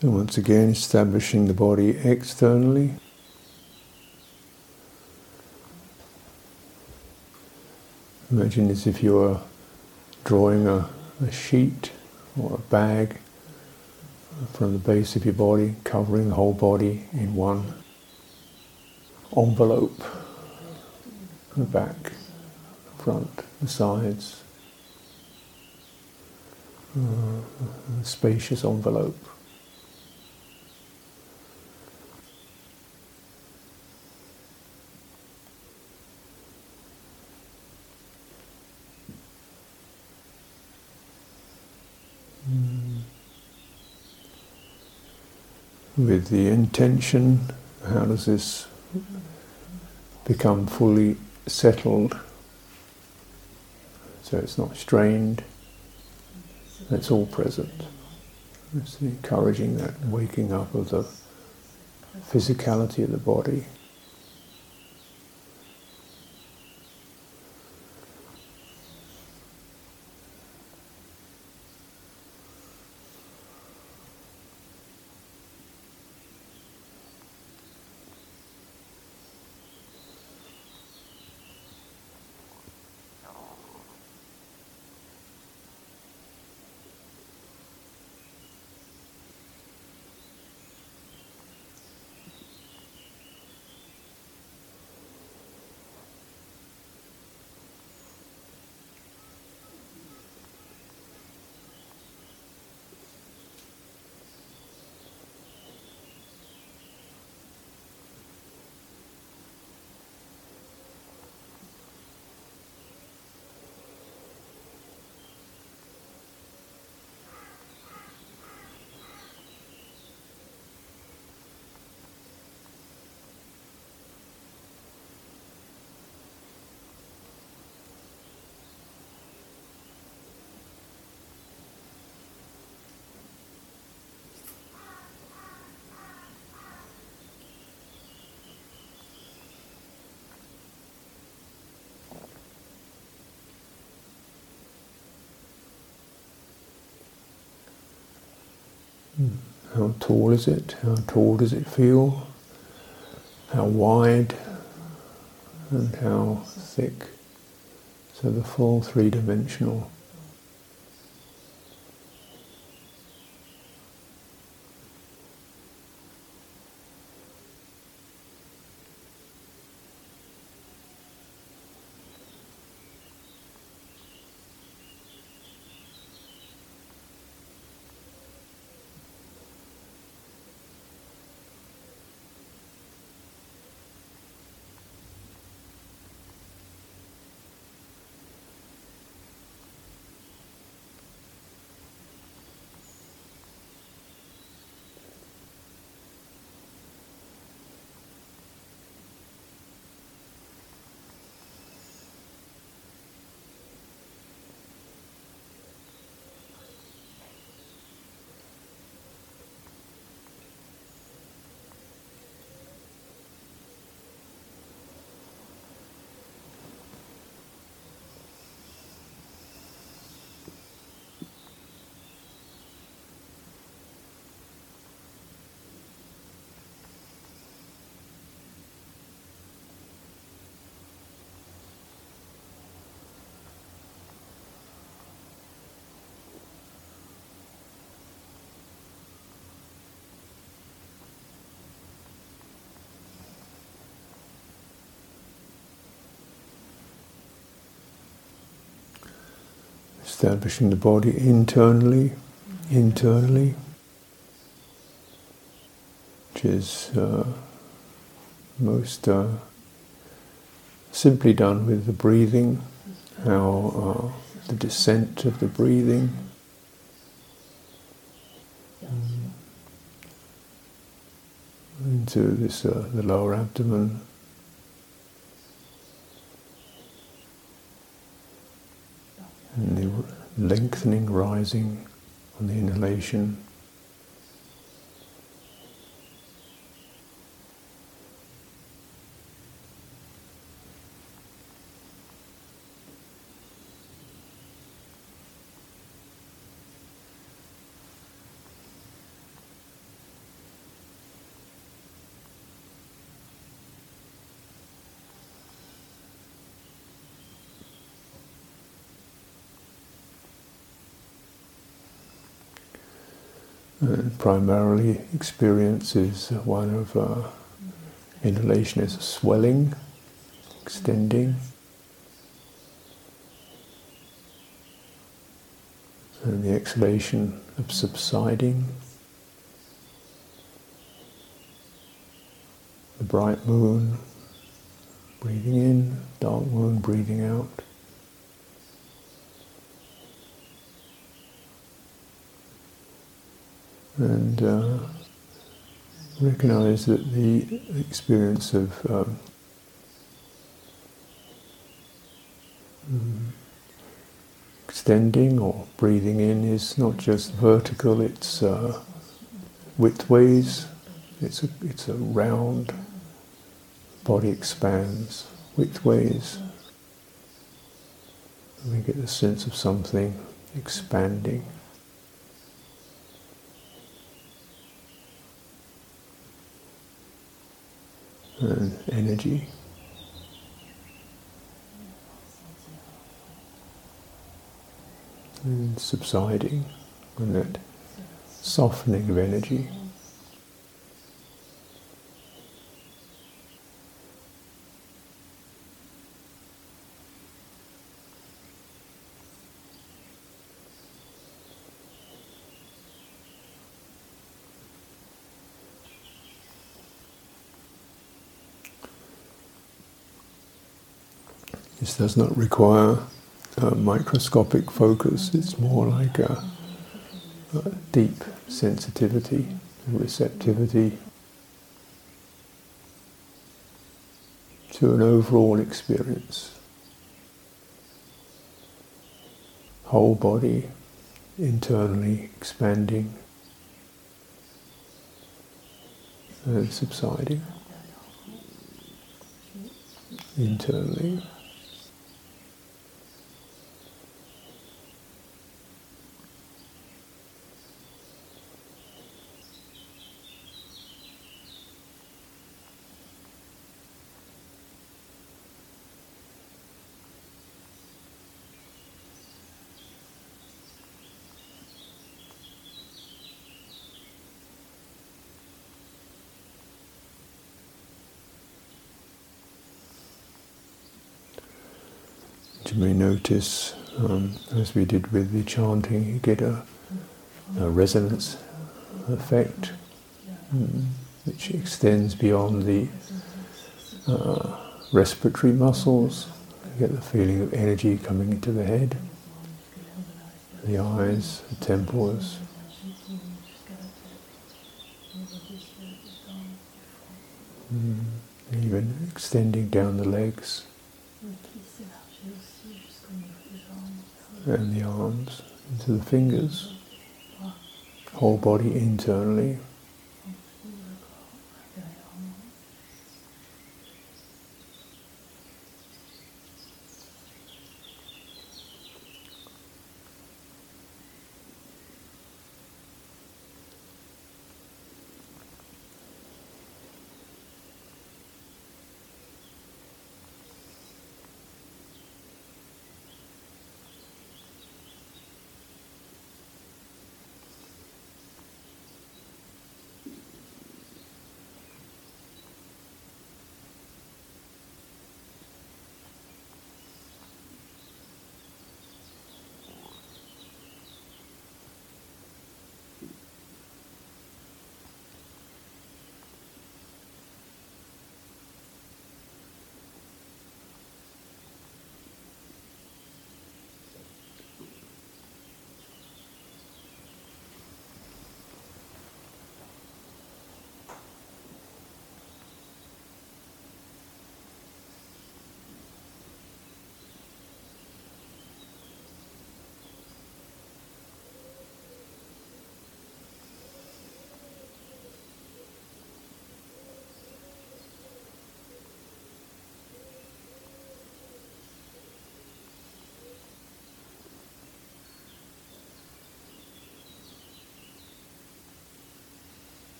So once again, establishing the body externally. Imagine as if you are drawing a sheet or a bag from the base of your body, covering the whole body in one envelope. The back, the front, the sides. A spacious envelope. With the intention, how does this become fully settled? So it's not strained, it's all present. It's encouraging that waking up of the physicality of the body. How tall is it? How tall does it feel? How wide and how thick? So the full three-dimensional. Establishing the body internally, which is most simply done with the breathing, how the descent of the breathing, into this the lower abdomen. And the lengthening, rising on the inhalation. primarily experiences one of inhalation is swelling, extending. And the exhalation of subsiding. The bright moon, breathing in, dark moon, breathing out. And recognize that the experience of extending or breathing in is not just vertical, it's widthways, it's a round, body expands widthways. And we get the sense of something expanding. And energy. And subsiding, and that softening of energy. This does not require microscopic focus, it's more like a deep sensitivity and receptivity to an overall experience. Whole body internally expanding and subsiding internally. You may notice, as we did with the chanting, you get a resonance effect, which extends beyond the respiratory muscles. You get the feeling of energy coming into the head, the eyes, the temples. Even extending down the legs. And the arms into the fingers, whole body internally.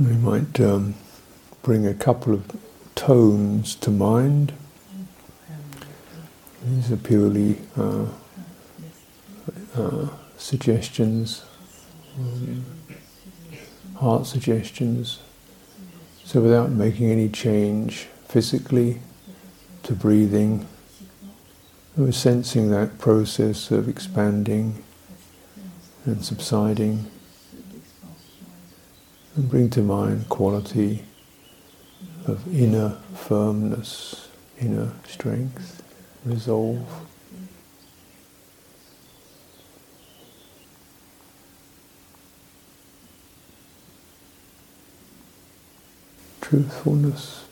We might bring a couple of tones to mind. These are purely suggestions, heart suggestions. So without making any change physically to breathing, we're sensing that process of expanding and subsiding, and bring to mind quality of inner firmness, inner strength, resolve. Truthfulness.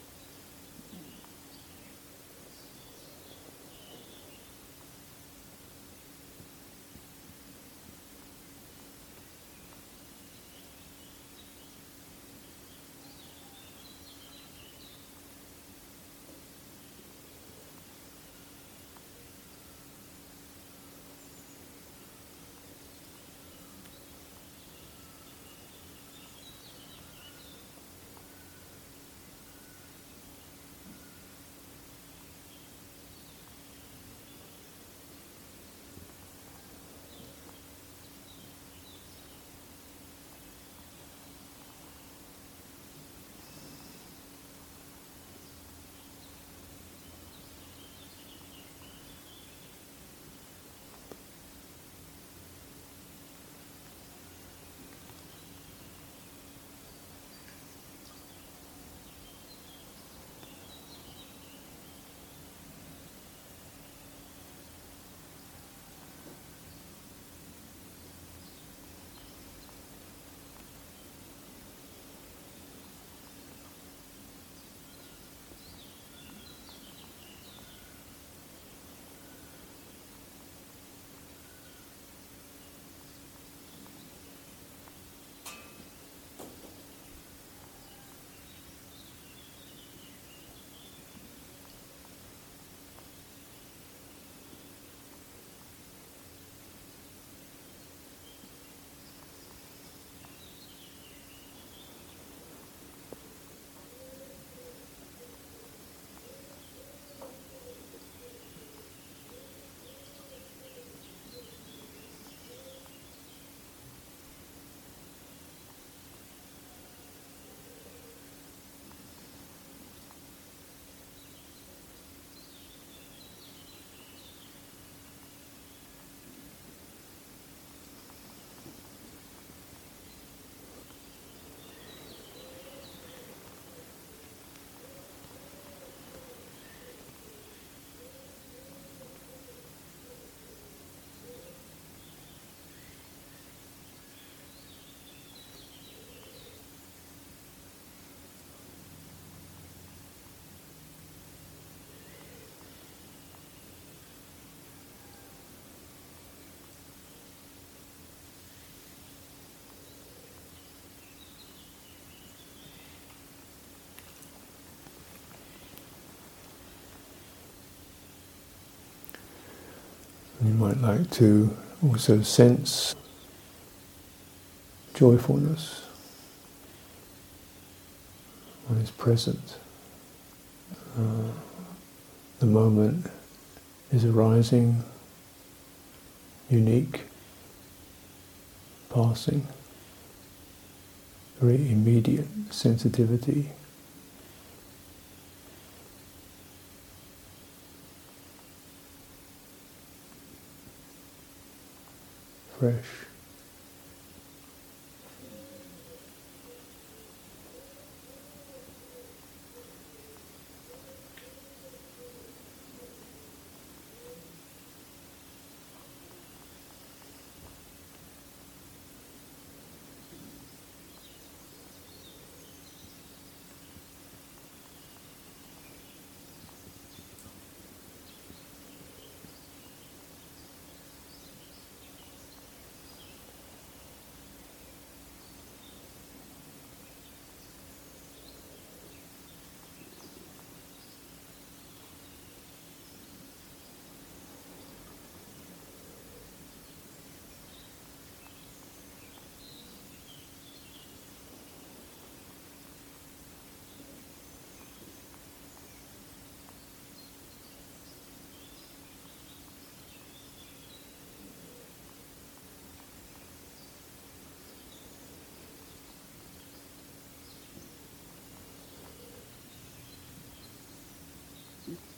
You might like to also sense joyfulness. One is present. The moment is arising, unique, passing, very immediate sensitivity. Fresh. you.